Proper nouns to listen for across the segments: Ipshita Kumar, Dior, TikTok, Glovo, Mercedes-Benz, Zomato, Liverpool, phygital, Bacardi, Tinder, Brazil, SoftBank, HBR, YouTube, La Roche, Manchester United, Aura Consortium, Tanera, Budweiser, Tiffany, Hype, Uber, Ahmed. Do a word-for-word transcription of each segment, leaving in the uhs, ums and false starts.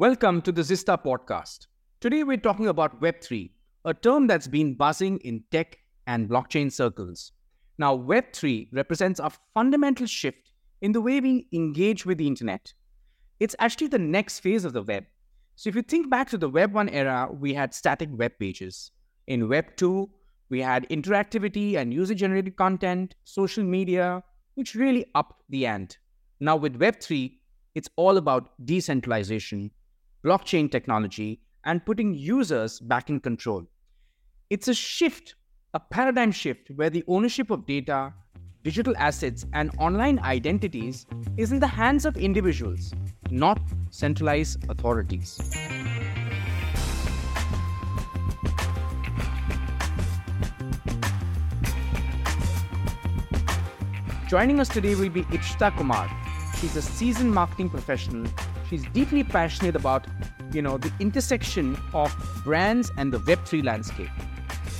Welcome to the Zista podcast. Today we're talking about Web three, a term that's been buzzing in tech and blockchain circles. Now, Web three represents a fundamental shift in the way we engage with the internet. It's actually the next phase of the web. So if you think back to the Web one era, we had static web pages. In Web two, we had interactivity and user-generated content, social media, which really upped the ante. Now with Web three, it's all about decentralization, blockchain technology, and putting users back in control. It's a shift, a paradigm shift, where the ownership of data, digital assets, and online identities is in the hands of individuals, not centralized authorities. Joining us today will be Ipshita Kumar. She's a seasoned marketing professional. She's deeply passionate about, you know, the intersection of brands and the Web three landscape.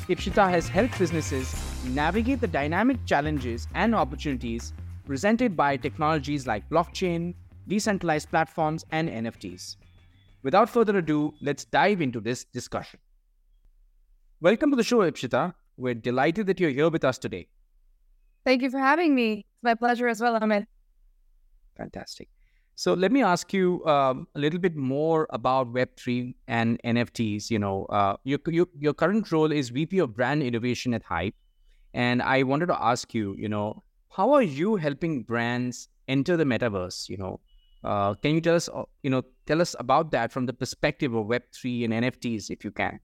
Ipshita has helped businesses navigate the dynamic challenges and opportunities presented by technologies like blockchain, decentralized platforms, and N F Ts. Without further ado, let's dive into this discussion. Welcome to the show, Ipshita. We're delighted that you're here with us today. Thank you for having me. It's my pleasure as well, Ahmed. Fantastic. So let me ask you um, a little bit more about Web three and N F Ts. You know, uh, your, your your current role is V P of Brand Innovation at Hype, and I wanted to ask you, you know, how are you helping brands enter the metaverse? You know, uh, can you tell us, you know, tell us about that from the perspective of Web three and N F Ts, if you can?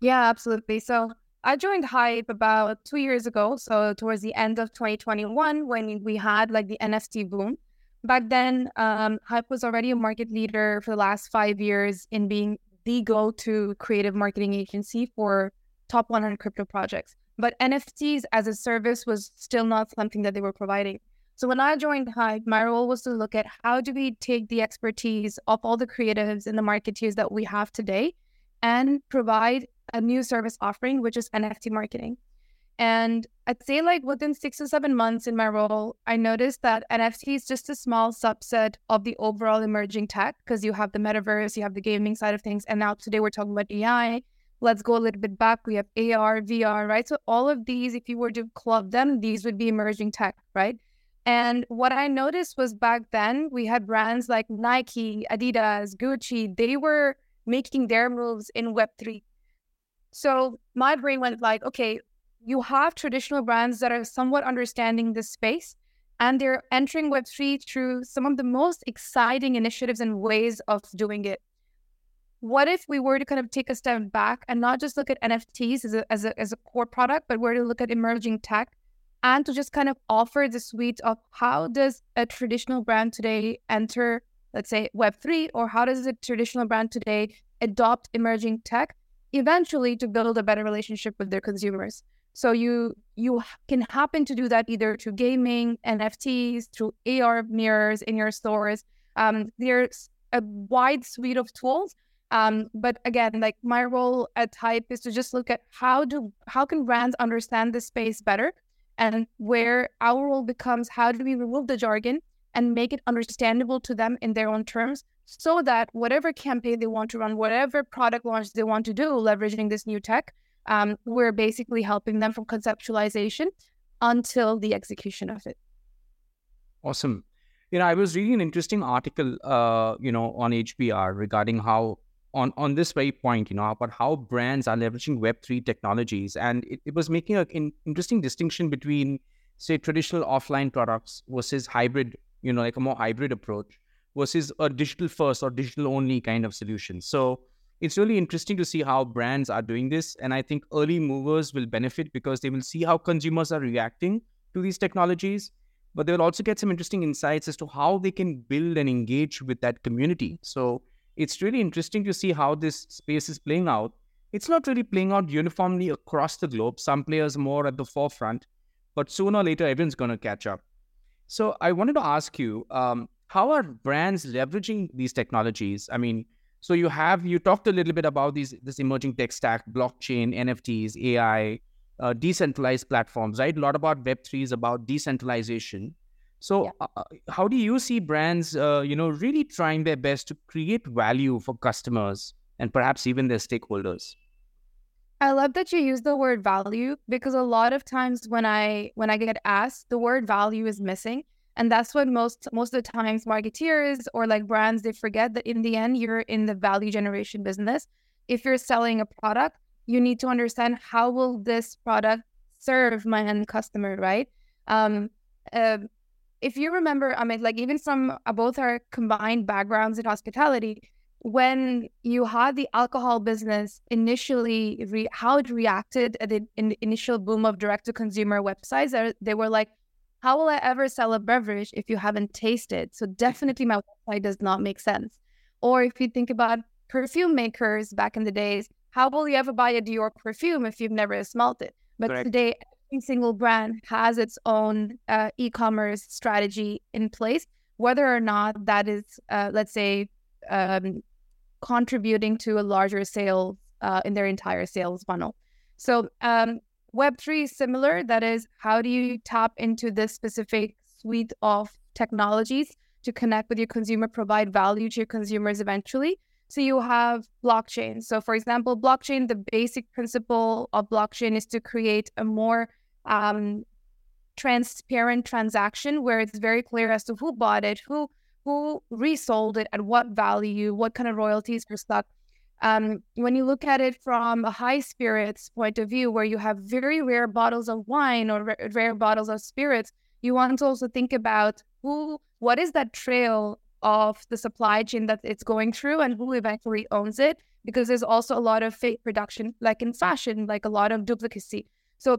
Yeah, absolutely. So I joined Hype about two years ago, so towards the end of twenty twenty-one, when we had like the N F T boom. Back then, um, Hype was already a market leader for the last five years in being the go-to creative marketing agency for top one hundred crypto projects. But N F Ts as a service was still not something that they were providing. So when I joined Hype, my role was to look at how do we take the expertise of all the creatives and the marketeers that we have today and provide a new service offering, which is N F T marketing. And I'd say like within six or seven months in my role, I noticed that N F T is just a small subset of the overall emerging tech, because you have the metaverse, you have the gaming side of things. And now today we're talking about A I. Let's go a little bit back. We have A R, V R, right? So all of these, if you were to club them, these would be emerging tech, right? And what I noticed was back then we had brands like Nike, Adidas, Gucci. They were making their moves in Web three. So my brain went like, okay, you have traditional brands that are somewhat understanding this space, and they're entering Web three through some of the most exciting initiatives and ways of doing it. What if we were to kind of take a step back and not just look at N F Ts as a, as a, as a core product, but were to look at emerging tech and to just kind of offer the suite of how does a traditional brand today enter, let's say, Web three, or how does a traditional brand today adopt emerging tech eventually to build a better relationship with their consumers. So you you can happen to do that either through gaming, N F Ts, through A R mirrors in your stores. Um, there's a wide suite of tools. Um, but again, like my role at Hype is to just look at how do how can brands understand this space better, and where our role becomes how do we remove the jargon and make it understandable to them in their own terms, so that whatever campaign they want to run, whatever product launch they want to do, leveraging this new tech, um, we're basically helping them from conceptualization until the execution of it. Awesome. You know, I was reading an interesting article, uh, you know, on H B R regarding how, on, on this very point, you know, about how brands are leveraging Web three technologies. And it, it was making an interesting distinction between, say, traditional offline products versus hybrid, you know, like a more hybrid approach, versus a digital first or digital only kind of solution. So it's really interesting to see how brands are doing this. And I think early movers will benefit because they will see how consumers are reacting to these technologies, but they will also get some interesting insights as to how they can build and engage with that community. So it's really interesting to see how this space is playing out. It's not really playing out uniformly across the globe. Some players more at the forefront, but sooner or later, everyone's going to catch up. So I wanted to ask you, um, how are brands leveraging these technologies? I mean, so you have, you talked a little bit about these, this emerging tech stack, blockchain, N F Ts, A I, uh, decentralized platforms, right? A lot about Web three is about decentralization. So yeah. uh, how do you see brands, uh, you know, really trying their best to create value for customers and perhaps even their stakeholders? I love that you use the word value, because a lot of times when I when I get asked, the word value is missing. And that's what most most of the times marketeers or like brands, they forget that in the end, you're in the value generation business. If you're selling a product, you need to understand how will this product serve my end customer, right? Um, uh, if you remember, I mean, like even from uh, both our combined backgrounds in hospitality, when you had the alcohol business initially, re- how it reacted at the in- initial boom of direct-to-consumer websites, they were like, how will I ever sell a beverage if you haven't tasted? So definitely my website does not make sense. Or if you think about perfume makers back in the days, how will you ever buy a Dior perfume if you've never smelled it? But Correct. Today, every single brand has its own uh, e-commerce strategy in place, whether or not that is, uh, let's say, um, contributing to a larger sale uh, in their entire sales funnel. So, um, Web three is similar. That is, how do you tap into this specific suite of technologies to connect with your consumer, provide value to your consumers eventually? So you have blockchain. So for example, blockchain, the basic principle of blockchain is to create a more um, transparent transaction where it's very clear as to who bought it, who who resold it, at what value, what kind of royalties were stuck. Um, when you look at it from a high spirits point of view, where you have very rare bottles of wine or r- rare bottles of spirits, you want to also think about who, what is that trail of the supply chain that it's going through and who eventually owns it, because there's also a lot of fake production, like in fashion, like a lot of duplicacy. So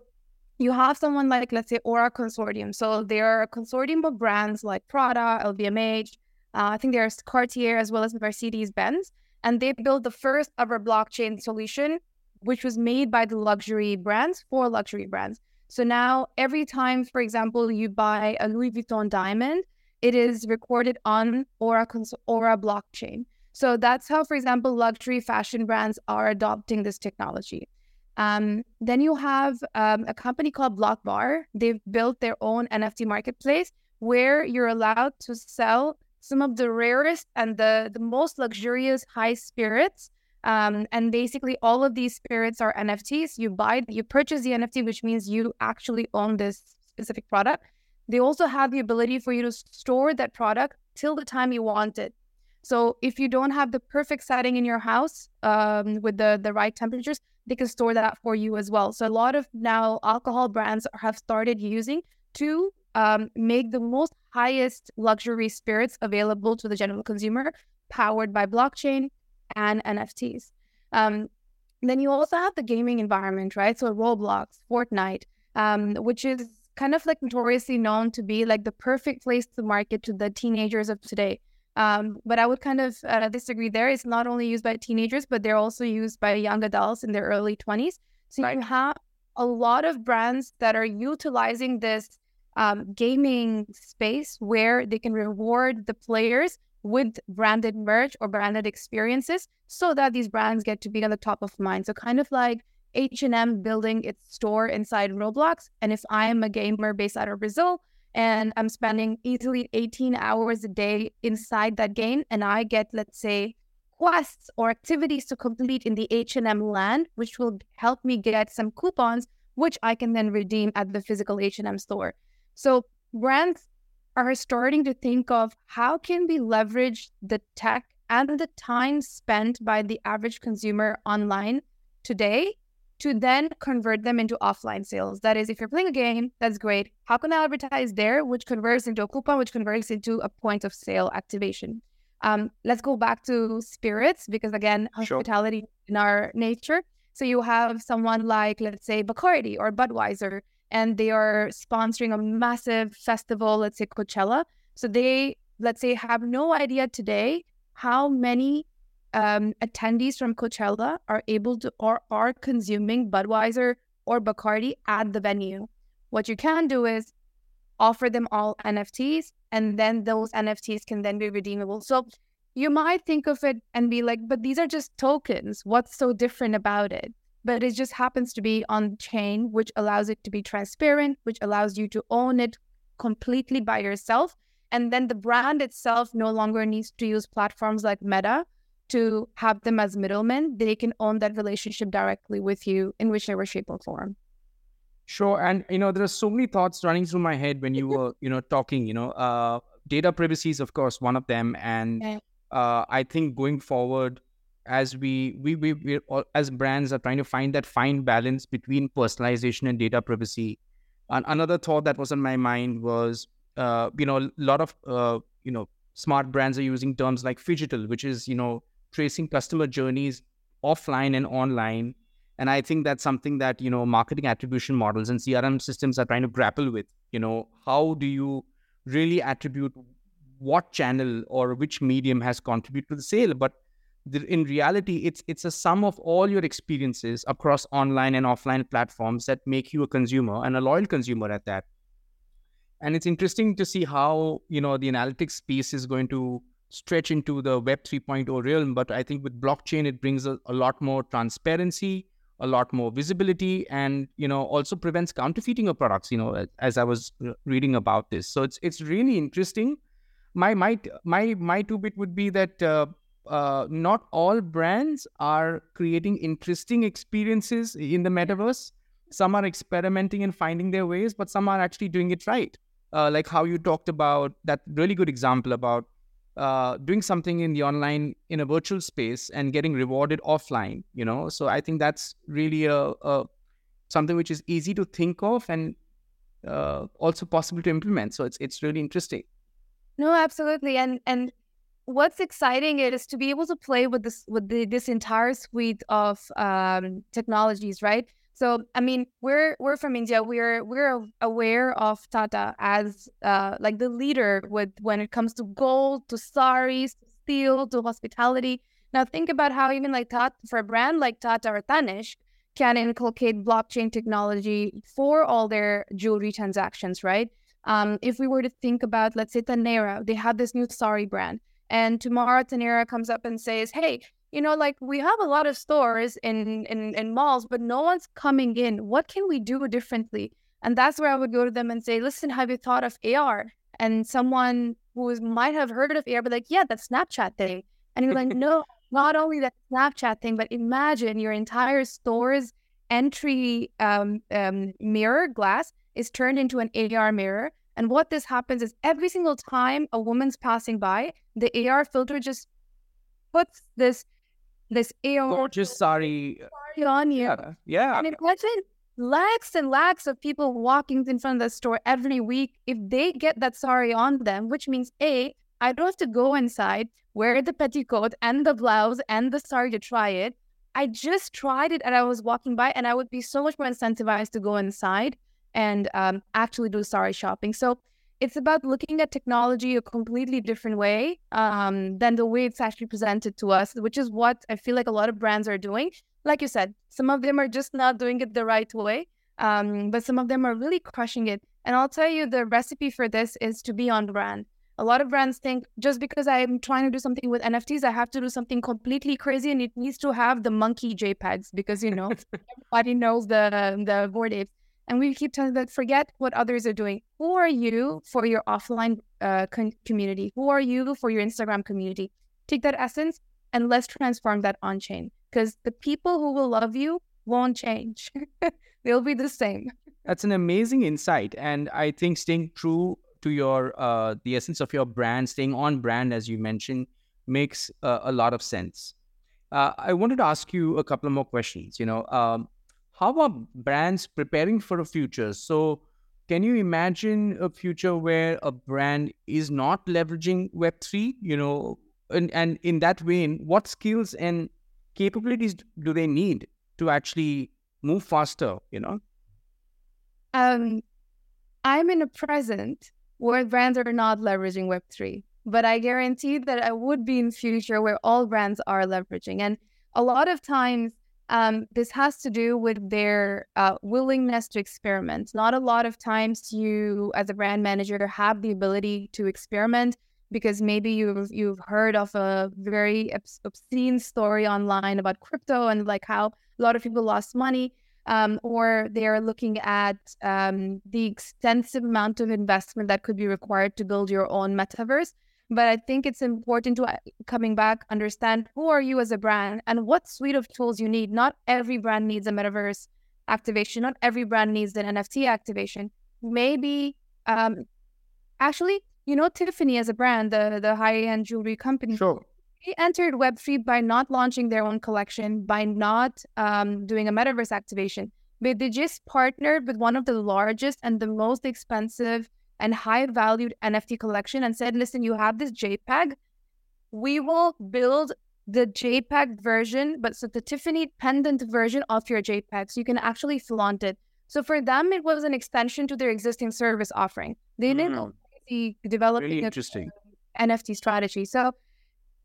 you have someone like, let's say, Aura Consortium. So there are a consortium of brands like Prada, L V M H, uh, I think there's Cartier as well as Mercedes-Benz. And they built the first ever blockchain solution, which was made by the luxury brands for luxury brands. So now every time, for example, you buy a Louis Vuitton diamond, it is recorded on Aura, Aura blockchain. So that's how, for example, luxury fashion brands are adopting this technology. Um, then you have um, a company called Blockbar. They've built their own N F T marketplace where you're allowed to sell some of the rarest and the, the most luxurious high spirits. Um, and basically all of these spirits are N F Ts. You buy, you purchase the N F T, which means you actually own this specific product. They also have the ability for you to store that product till the time you want it. So if you don't have the perfect setting in your house um, with the, the right temperatures, they can store that for you as well. So a lot of now alcohol brands have started using to Um, make the most highest luxury spirits available to the general consumer, powered by blockchain and N F Ts. Um, then you also have the gaming environment, right? So Roblox, Fortnite, um, which is kind of like notoriously known to be like the perfect place to market to the teenagers of today. Um, but I would kind of uh, disagree there. It's not only used by teenagers, but they're also used by young adults in their early twenties. So right. You have a lot of brands that are utilizing this Um, gaming space where they can reward the players with branded merch or branded experiences so that these brands get to be on the top of mind. So kind of like H and M building its store inside Roblox. And if I am a gamer based out of Brazil and I'm spending easily eighteen hours a day inside that game, and I get, let's say, quests or activities to complete in the H and M land, which will help me get some coupons, which I can then redeem at the physical H and M store. So brands are starting to think of how can we leverage the tech and the time spent by the average consumer online today to then convert them into offline sales. That is, if you're playing a game, that's great. How can I advertise there, which converts into a coupon, which converts into a point of sale activation? Um, let's go back to spirits, because again, hospitality sure. in our nature. So you have someone like, let's say, Bacardi or Budweiser, and they are sponsoring a massive festival, let's say Coachella. So they, let's say, have no idea today how many um, attendees from Coachella are able to or are consuming Budweiser or Bacardi at the venue. What you can do is offer them all N F Ts, and then those N F Ts can then be redeemable. So you might think of it and be like, but these are just tokens. What's so different about it? But it just happens to be on chain, which allows it to be transparent, which allows you to own it completely by yourself. And then the brand itself no longer needs to use platforms like Meta to have them as middlemen. They can own that relationship directly with you in whichever shape or form. Sure. And, you know, there are so many thoughts running through my head when you were, you know, talking, you know, uh, data privacy is, of course, one of them. And okay. uh, I think going forward, as we, we, we, we all, as brands are trying to find that fine balance between personalization and data privacy. And another thought that was on my mind was, uh, you know, a lot of, uh, you know, smart brands are using terms like phygital, which is, you know, tracing customer journeys offline and online. And I think that's something that, you know, marketing attribution models and C R M systems are trying to grapple with. You know, how do you really attribute what channel or which medium has contributed to the sale? But the, in reality, it's it's a sum of all your experiences across online and offline platforms that make you a consumer and a loyal consumer at that. And it's interesting to see how, you know, the analytics space is going to stretch into the Web three point oh realm. But I think with blockchain, it brings a, a lot more transparency, a lot more visibility, and, you know, also prevents counterfeiting of products, you know, as I was reading about this. So it's it's really interesting. My my my, my two bit would be that uh, uh, not all brands are creating interesting experiences in the metaverse. Some are experimenting and finding their ways, but some are actually doing it right. Uh, like how you talked about that really good example about Uh, doing something in the online, in a virtual space and getting rewarded offline, you know? So I think that's really a, a something which is easy to think of and uh, also possible to implement. So it's it's really interesting. No, absolutely. And and what's exciting is to be able to play with this with the, this entire suite of um, technologies, right? So, I mean, we're we're from India. We're we're aware of Tata as uh, like the leader with when it comes to gold, to saris, to steel, to hospitality. Now, think about how even like Tata, for a brand like Tata or Tanishq, can inculcate blockchain technology for all their jewelry transactions, right? Um, if we were to think about, let's say Tanera, they have this new sari brand, and tomorrow Tanera comes up and says, "Hey, you know, like we have a lot of stores in, in, in malls, but no one's coming in. What can we do differently?" And that's where I would go to them and say, "Listen, have you thought of A R? And someone who is, might have heard of A R, but like, "Yeah, that Snapchat thing." And you're like, "No, not only that Snapchat thing, but imagine your entire store's entry um, um, mirror glass is turned into an A R mirror. And what this happens is every single time a woman's passing by, the A R filter just puts this This A R gorgeous sari on you, yeah, yeah. And imagine lakhs and lakhs of people walking in front of the store every week. If they get that sari on them, which means a, I don't have to go inside, wear the petticoat and the blouse and the sari to try it. I just tried it and I was walking by, and I would be so much more incentivized to go inside and um, actually do sari shopping. So it's about looking at technology a completely different way um, than the way it's actually presented to us, which is what I feel like a lot of brands are doing. Like you said, some of them are just not doing it the right way, um, but some of them are really crushing it. And I'll tell you, the recipe for this is to be on brand. A lot of brands think just because I'm trying to do something with N F Ts, I have to do something completely crazy, and it needs to have the monkey JPEGs because, you know, everybody knows the, the board apes. And we keep telling them, forget what others are doing. Who are you for your offline uh, con- community? Who are you for your Instagram community? Take that essence and let's transform that on-chain, because the people who will love you won't change. They'll be the same. That's an amazing insight. And I think staying true to your uh, the essence of your brand, staying on brand, as you mentioned, makes uh, a lot of sense. Uh, I wanted to ask you a couple of more questions, you know. Um, How are brands preparing for a future? So can you imagine a future where a brand is not leveraging Web three, you know, and, and in that vein, what skills and capabilities do they need to actually move faster, you know? Um, I'm in a present where brands are not leveraging Web three, but I guarantee that I would be in future where all brands are leveraging. And a lot of times, Um, this has to do with their uh, willingness to experiment. Not a lot of times you, as a brand manager, have the ability to experiment because maybe you've, you've heard of a very obscene story online about crypto and like how a lot of people lost money. um, or they are looking at um, the extensive amount of investment that could be required to build your own metaverse. But I think it's important to, coming back, understand who are you as a brand and what suite of tools you need. Not every brand needs a metaverse activation. Not every brand needs an N F T activation. Maybe, um, actually, you know, Tiffany as a brand, the, the high-end jewelry company, sure, they entered Web three by not launching their own collection, by not um, doing a metaverse activation. But they just partnered with one of the largest and the most expensive and high-valued N F T collection and said, listen, you have this JPEG. We will build the JPEG version, but so the Tiffany pendant version of your JPEG, so you can actually flaunt it. So for them, it was an extension to their existing service offering. They mm. didn't see developing really interesting a N F T strategy. So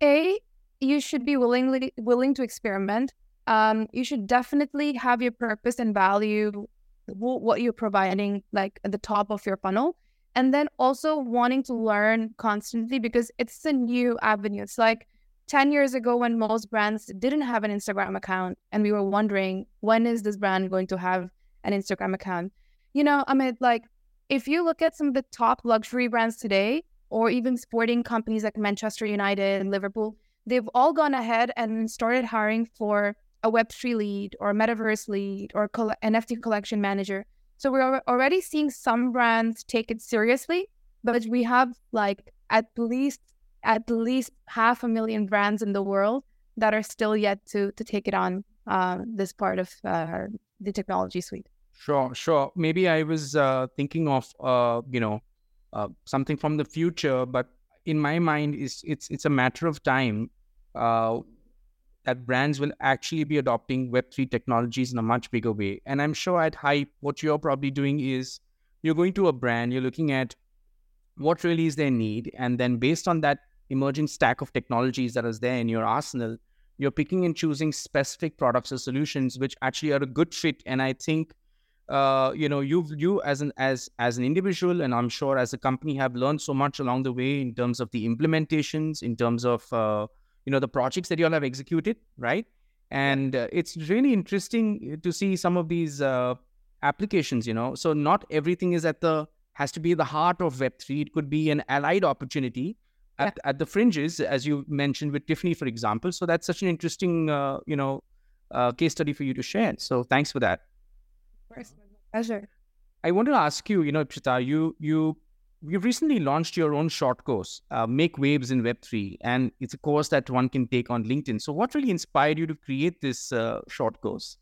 A, you should be willingly willing to experiment. Um, you should definitely have your purpose and value, wh- what you're providing, like at the top of your funnel. And then also wanting to learn constantly, because it's a new avenue. It's like ten years ago when most brands didn't have an Instagram account and we were wondering, when is this brand going to have an Instagram account? You know, I mean, like if you look at some of the top luxury brands today, or even sporting companies like Manchester United and Liverpool, they've all gone ahead and started hiring for a Web three lead or a metaverse lead or coll- N F T collection manager. So we're already seeing some brands take it seriously, but we have like at least at least half a million brands in the world that are still yet to to take it on uh, this part of uh, the technology suite. Sure, sure. Maybe I was uh, thinking of uh, you know uh, something from the future, but in my mind, it's it's it's a matter of time uh, that brands will actually be adopting Web three technologies in a much bigger way. And I'm sure at Hype, what you're probably doing is you're going to a brand, you're looking at what really is their need. And then based on that emerging stack of technologies that is there in your arsenal, you're picking and choosing specific products or solutions, which actually are a good fit. And I think, uh, you know, you you as an, as, as an individual, and I'm sure as a company, have learned so much along the way in terms of the implementations, in terms of, uh, you know, the projects that you all have executed, right? And uh, it's really interesting to see some of these uh, applications, you know. So not everything is at the, has to be the heart of Web three. It could be an allied opportunity at, yeah. at the fringes, as you mentioned with Tiffany, for example. So that's such an interesting, uh, you know, uh, case study for you to share. So thanks for that. Of course, my pleasure. I want to ask you, you know, Ipshita, you, you, you've recently launched your own short course, uh, Make Waves in Web three, and it's a course that one can take on LinkedIn. So what really inspired you to create this uh, short course?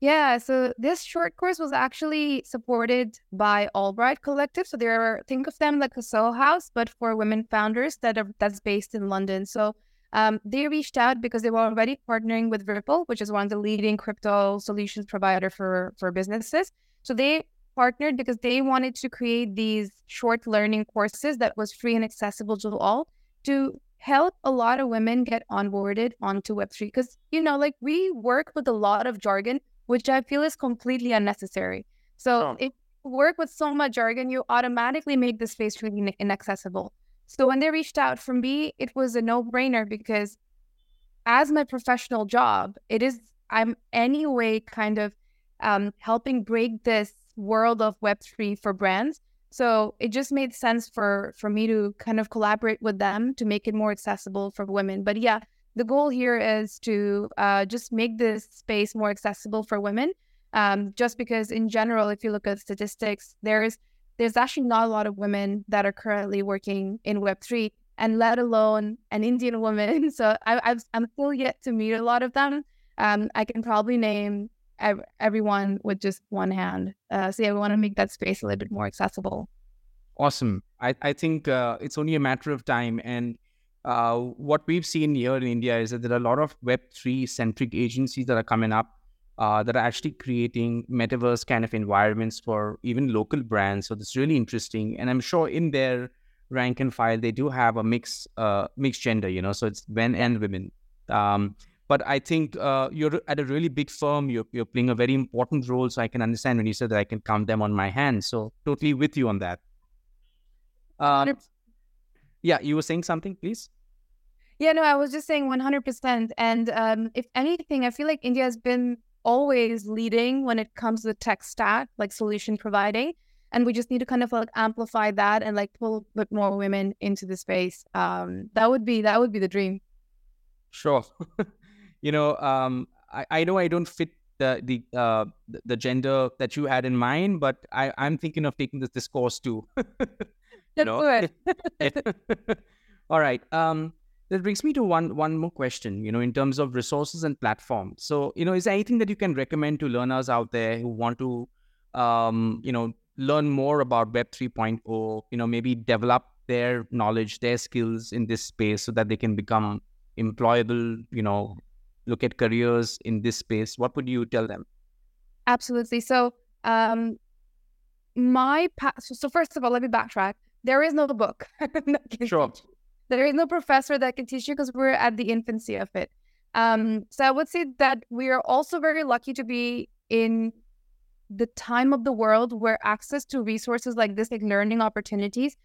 Yeah, so this short course was actually supported by Albright Collective. So there are, think of them like a Soho House, but for women founders that are that's based in London. So um, they reached out because they were already partnering with Ripple, which is one of the leading crypto solutions provider for, for businesses. So they partnered because they wanted to create these short learning courses that was free and accessible to all to help a lot of women get onboarded onto Web three. Because, you know, like we work with a lot of jargon, which I feel is completely unnecessary. So oh. if you work with so much jargon, you automatically make the space really inaccessible. So when they reached out from me, it was a no-brainer because as my professional job, it is, I'm anyway kind of um, helping break this world of Web three for brands. So it just made sense for, for me to kind of collaborate with them to make it more accessible for women. But yeah, the goal here is to uh, just make this space more accessible for women. Um, just because in general, if you look at statistics, there's there's actually not a lot of women that are currently working in Web three, and let alone an Indian woman. So I, I've, I'm still yet to meet a lot of them. Um, I can probably name everyone with just one hand. Uh, so yeah, we want to make that space a little bit more accessible. Awesome. I, I think uh, it's only a matter of time. And uh, what we've seen here in India is that there are a lot of Web three centric agencies that are coming up uh, that are actually creating metaverse kind of environments for even local brands. So that's really interesting. And I'm sure in their rank and file, they do have a mix, uh, mixed gender, you know, so it's men and women. Um, But I think uh, you're at a really big firm. You're, you're playing a very important role. So I can understand when you said that I can count them on my hand. So totally with you on that. Uh, yeah, you were saying something, please? Yeah, no, I was just saying one hundred percent. And um, if anything, I feel like India has been always leading when it comes to the tech stack, like solution providing. And we just need to kind of like amplify that and like pull a bit more women into the space. Um, that would be that would be the dream. Sure. you know, um, I, I know I don't fit the the uh, the gender that you had in mind, but I, I'm thinking of taking this discourse too. Let's do it. All right. Um, that brings me to one one more question, you know, in terms of resources and platforms. So, you know, is there anything that you can recommend to learners out there who want to, um, you know, learn more about Web three point oh, you know, maybe develop their knowledge, their skills in this space so that they can become employable, you know, look at careers in this space? What would you tell them? Absolutely. So, um, my pa- so, so first of all, let me backtrack. There is no book. Sure. There is no professor that can teach you because we're at the infancy of it. Um, so I would say that we are also very lucky to be in the time of the world where access to resources like this, like learning opportunities,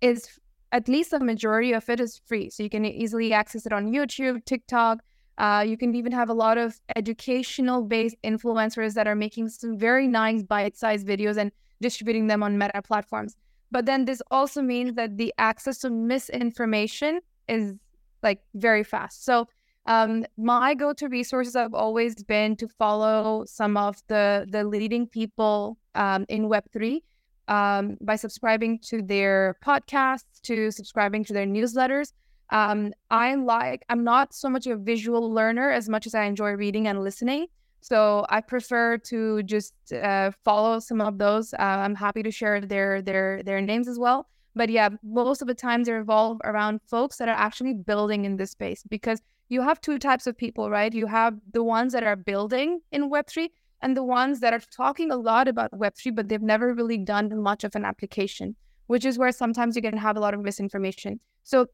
is at least the majority of it is free. So you can easily access it on YouTube, TikTok. Uh, you can even have a lot of educational-based influencers that are making some very nice bite-sized videos and distributing them on Meta platforms. But then this also means that the access to misinformation is like very fast. So um, my go-to resources have always been to follow some of the, the leading people um, in Web three um, by subscribing to their podcasts, to subscribing to their newsletters. Um, I like, I'm not so much a visual learner as much as I enjoy reading and listening. So I prefer to just uh, follow some of those. Uh, I'm happy to share their their their names as well. But yeah, most of the times they revolve around folks that are actually building in this space, because you have two types of people, right? You have the ones that are building in Web three and the ones that are talking a lot about Web three, but they've never really done much of an application, which is where sometimes you can have a lot of misinformation. So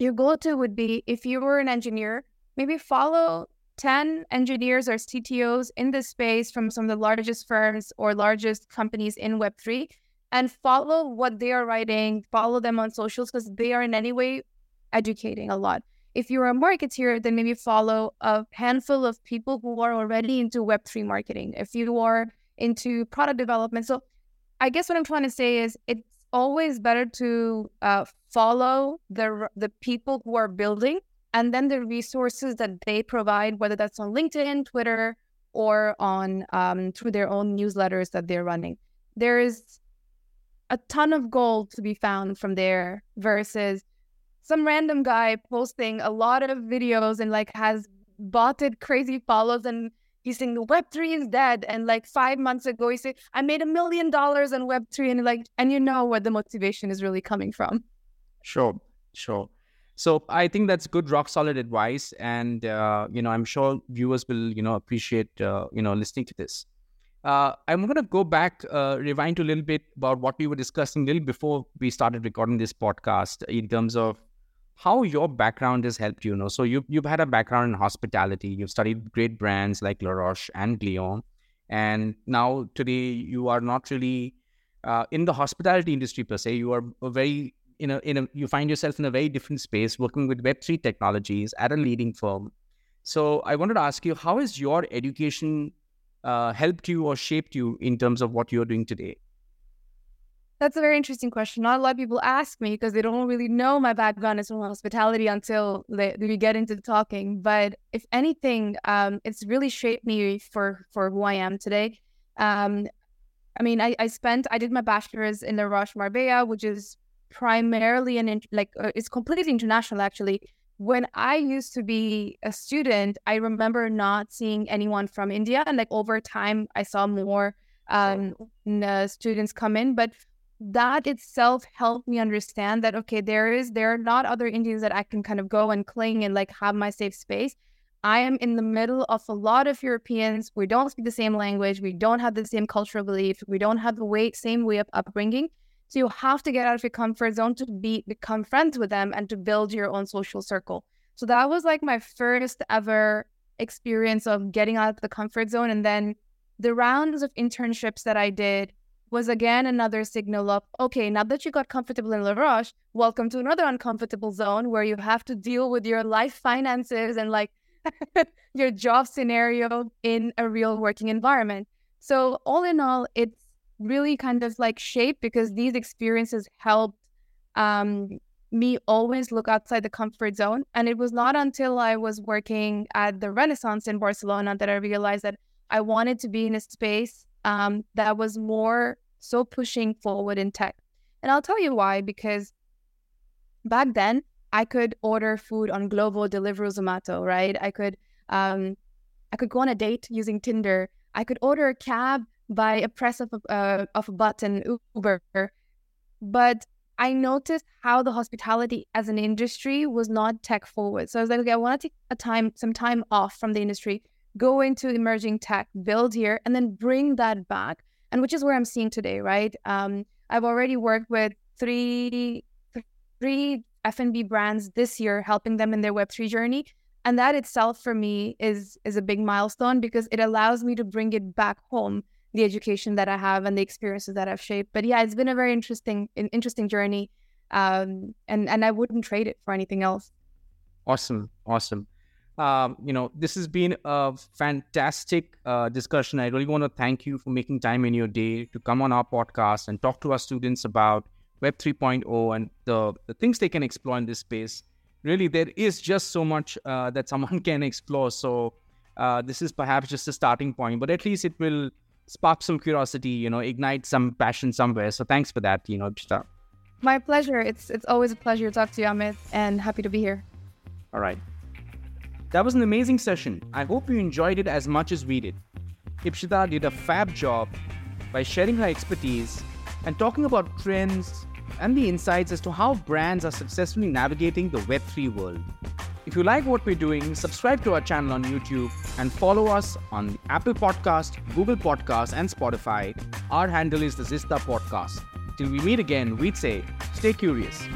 your go-to would be, if you were an engineer, maybe follow ten engineers or C T Os in this space from some of the largest firms or largest companies in Web three, and follow what they are writing, follow them on socials, because they are in any way educating a lot. If you're a marketeer, then maybe follow a handful of people who are already into Web three marketing. If you are into product development. So I guess what I'm trying to say is it's always better to uh, follow the the people who are building, and then the resources that they provide, whether that's on LinkedIn, Twitter, or on um, through their own newsletters that they're running. There is a ton of gold to be found from there versus some random guy posting a lot of videos and like has botted crazy follows, and he's saying Web three is dead. And like five months ago, he said, I made a million dollars on Web three. And like, and you know where the motivation is really coming from. Sure, sure. So I think that's good, rock solid advice. And, uh, you know, I'm sure viewers will, you know, appreciate, uh, you know, listening to this. Uh, I'm going to go back, uh, rewind to a little bit about what we were discussing a little before we started recording this podcast in terms of how your background has helped you, you know. So you've, you've had a background in hospitality. You've studied great brands like La Roche and Glion. And now today you are not really uh, in the hospitality industry per se. You are a very... In a, in a, you find yourself in a very different space working with Web three technologies at a leading firm. So I wanted to ask you, how has your education uh, helped you or shaped you in terms of what you're doing today? That's a very interesting question. Not a lot of people ask me because they don't really know my background is from hospitality until they, we get into talking. But if anything, um, it's really shaped me for, for who I am today. Um, I mean, I, I spent, I did my bachelor's in La Roche Marbella, which is primarily an in, like uh, it's completely international. Actually, when I used to be a student, I remember not seeing anyone from India, and like over time I saw more um uh, students come in, but that itself helped me understand that okay, there is there are not other Indians that I can kind of go and cling and like have my safe space. I am in the middle of a lot of Europeans. We don't speak the same language, we don't have the same cultural belief, we don't have the way same way of upbringing. So you have to get out of your comfort zone to be become friends with them and to build your own social circle. So that was like my first ever experience of getting out of the comfort zone. And then the rounds of internships that I did was again another signal of, okay, now that you got comfortable in La Roche, welcome to another uncomfortable zone where you have to deal with your life finances and like your job scenario in a real working environment. So all in all, it's really kind of like shaped because these experiences helped um, me always look outside the comfort zone. And it was not until I was working at the Renaissance in Barcelona that I realized that I wanted to be in a space um, that was more so pushing forward in tech. And I'll tell you why, because back then, I could order food on Glovo, Deliveroo, Zomato, right? I could um, I could go on a date using Tinder. I could order a cab by a press of a, uh, of a button, Uber. But I noticed how the hospitality as an industry was not tech forward. So I was like, okay, I want to take a time, some time off from the industry, go into emerging tech, build here, and then bring that back. And which is where I'm seeing today, right? Um, I've already worked with three, three, F and B brands this year, helping them in their Web three journey. And that itself for me is is a big milestone because it allows me to bring it back home, the education that I have and the experiences that I've shaped. But yeah, it's been a very interesting an interesting journey. Um, and, and I wouldn't trade it for anything else. Awesome. Awesome. Um, you know, this has been a fantastic uh, discussion. I really want to thank you for making time in your day to come on our podcast and talk to our students about Web three point oh and the, the things they can explore in this space. Really, there is just so much uh, that someone can explore. So uh, this is perhaps just a starting point, but at least it will spark some curiosity, you know, ignite some passion somewhere. So thanks for that, you know, Ipshita. My pleasure. It's, it's always a pleasure to talk to you, Ahmed, and happy to be here. All right. That was an amazing session. I hope you enjoyed it as much as we did. Ipshita did a fab job by sharing her expertise and talking about trends and the insights as to how brands are successfully navigating the Web three world. If you like what we're doing, subscribe to our channel on YouTube and follow us on Apple Podcast, Google Podcast, and Spotify. Our handle is the Zista Podcast. Till we meet again, we'd say, stay curious.